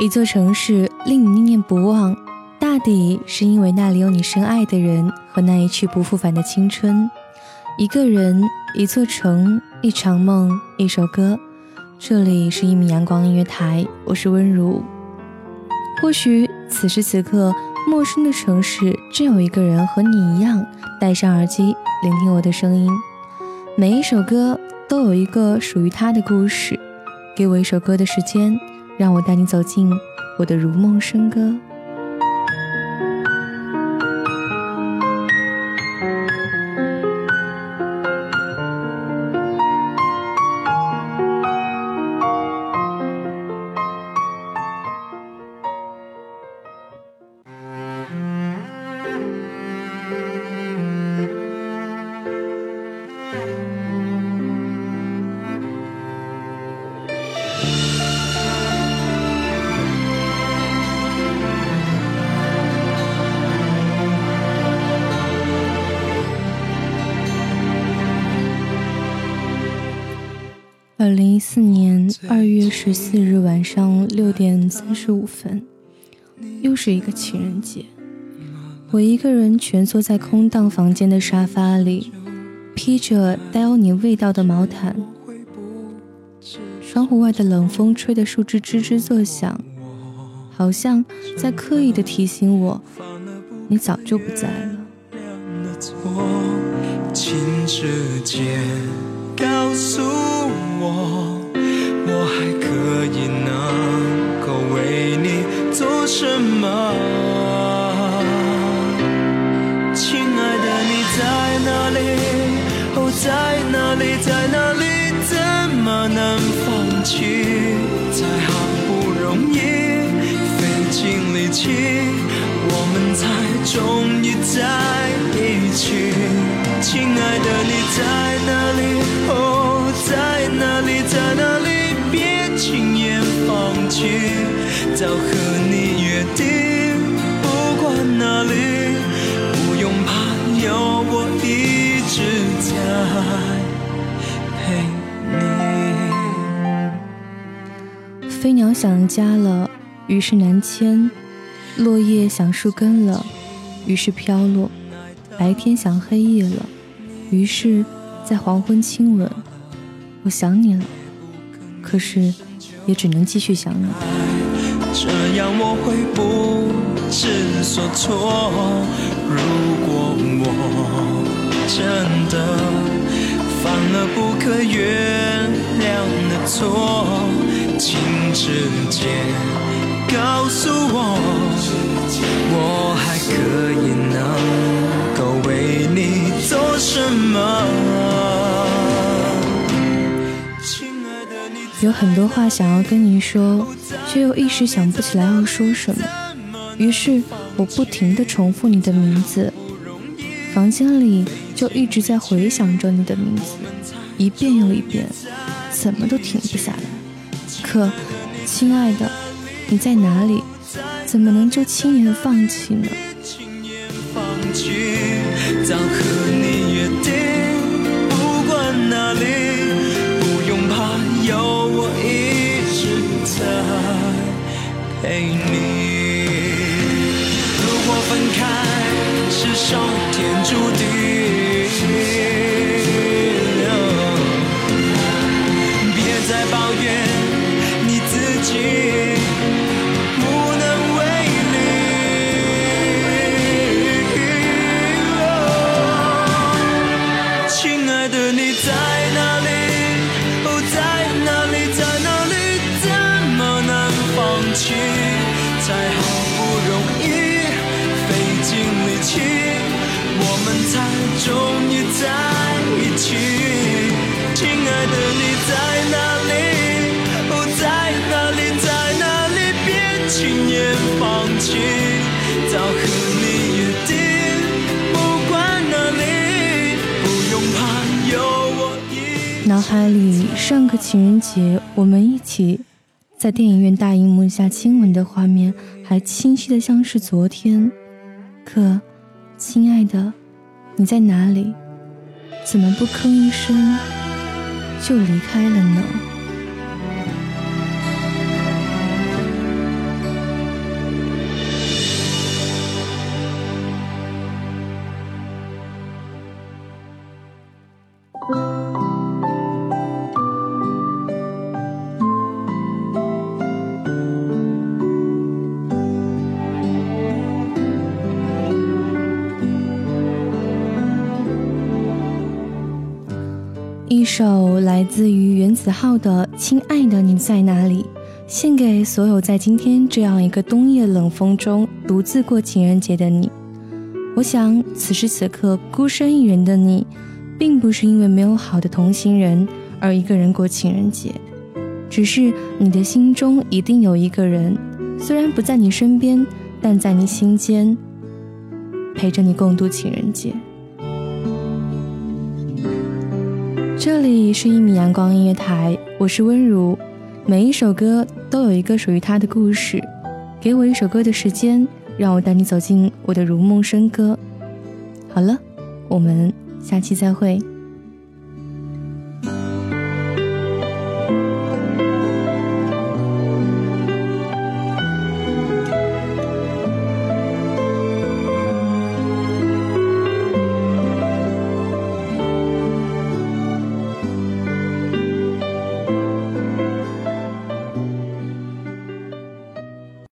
一座城市令你念念不忘，大抵是因为那里有你深爱的人和那一去不复返的青春。一个人，一座城，一场梦，一首歌。这里是一米阳光音乐台，我是温如。或许此时此刻，陌生的城市正有一个人和你一样，戴上耳机聆听我的声音。每一首歌都有一个属于他的故事。给我一首歌的时间，让我带你走进我的如梦笙歌。2014年2月14日晚上6点35分，又是一个情人节。我一个人蜷缩在空荡房间的沙发里，披着带有你味道的毛毯，窗户外的冷风吹得树枝吱吱作响，好像在刻意地提醒我，你早就不在了。情人节告诉我还可以能够为你做什么，亲爱的你在哪里，哦在哪里在哪里，怎么能放弃，才好不容易费尽力气我们才终于在一起，亲爱的你在哪里，哦在哪里在哪里，轻言放弃，早和你约定，不管哪里，不用怕，有我一直在陪你。飞鸟想家了，于是南迁；落叶想树根了，于是飘落；白天想黑夜了，于是在黄昏亲吻。我想你了，可是也只能继续想你，这样我会不知所措，如果我真的犯了不可原谅的错，请直接告诉我，我还可以能够为你做什么，有很多话想要跟你说，却又一时想不起来要说什么。于是我不停地重复你的名字，房间里就一直在回想着你的名字，一遍又一遍，怎么都停不下来。可亲爱的，你在哪里？怎么能就轻言放弃呢？早和你约定，不管哪里，陪你。如果分开是上天注定，别再抱怨你自己无能为力。亲爱的，你在哪里？哦，在哪里？在哪里？怎么能放弃？才好不容易费尽力气我们才终于在一起，亲爱的你在哪里，哦在哪里在哪里，别轻言放弃，早和你约定，不管哪里，不用怕，有我一。脑海里上个情人节我们一起在电影院大荧幕下亲吻的画面还清晰的像是昨天，可亲爱的，你在哪里？怎么不吭一声就离开了呢？一首来自于原子浩的《亲爱的你在哪里》，献给所有在今天这样一个冬夜冷风中独自过情人节的你。我想此时此刻孤身一人的你，并不是因为没有好的同行人而一个人过情人节，只是你的心中一定有一个人，虽然不在你身边，但在你心间陪着你共度情人节。这里是一米阳光音乐台，我是温如，每一首歌都有一个属于它的故事，给我一首歌的时间，让我带你走进我的如梦笙歌。好了，我们下期再会。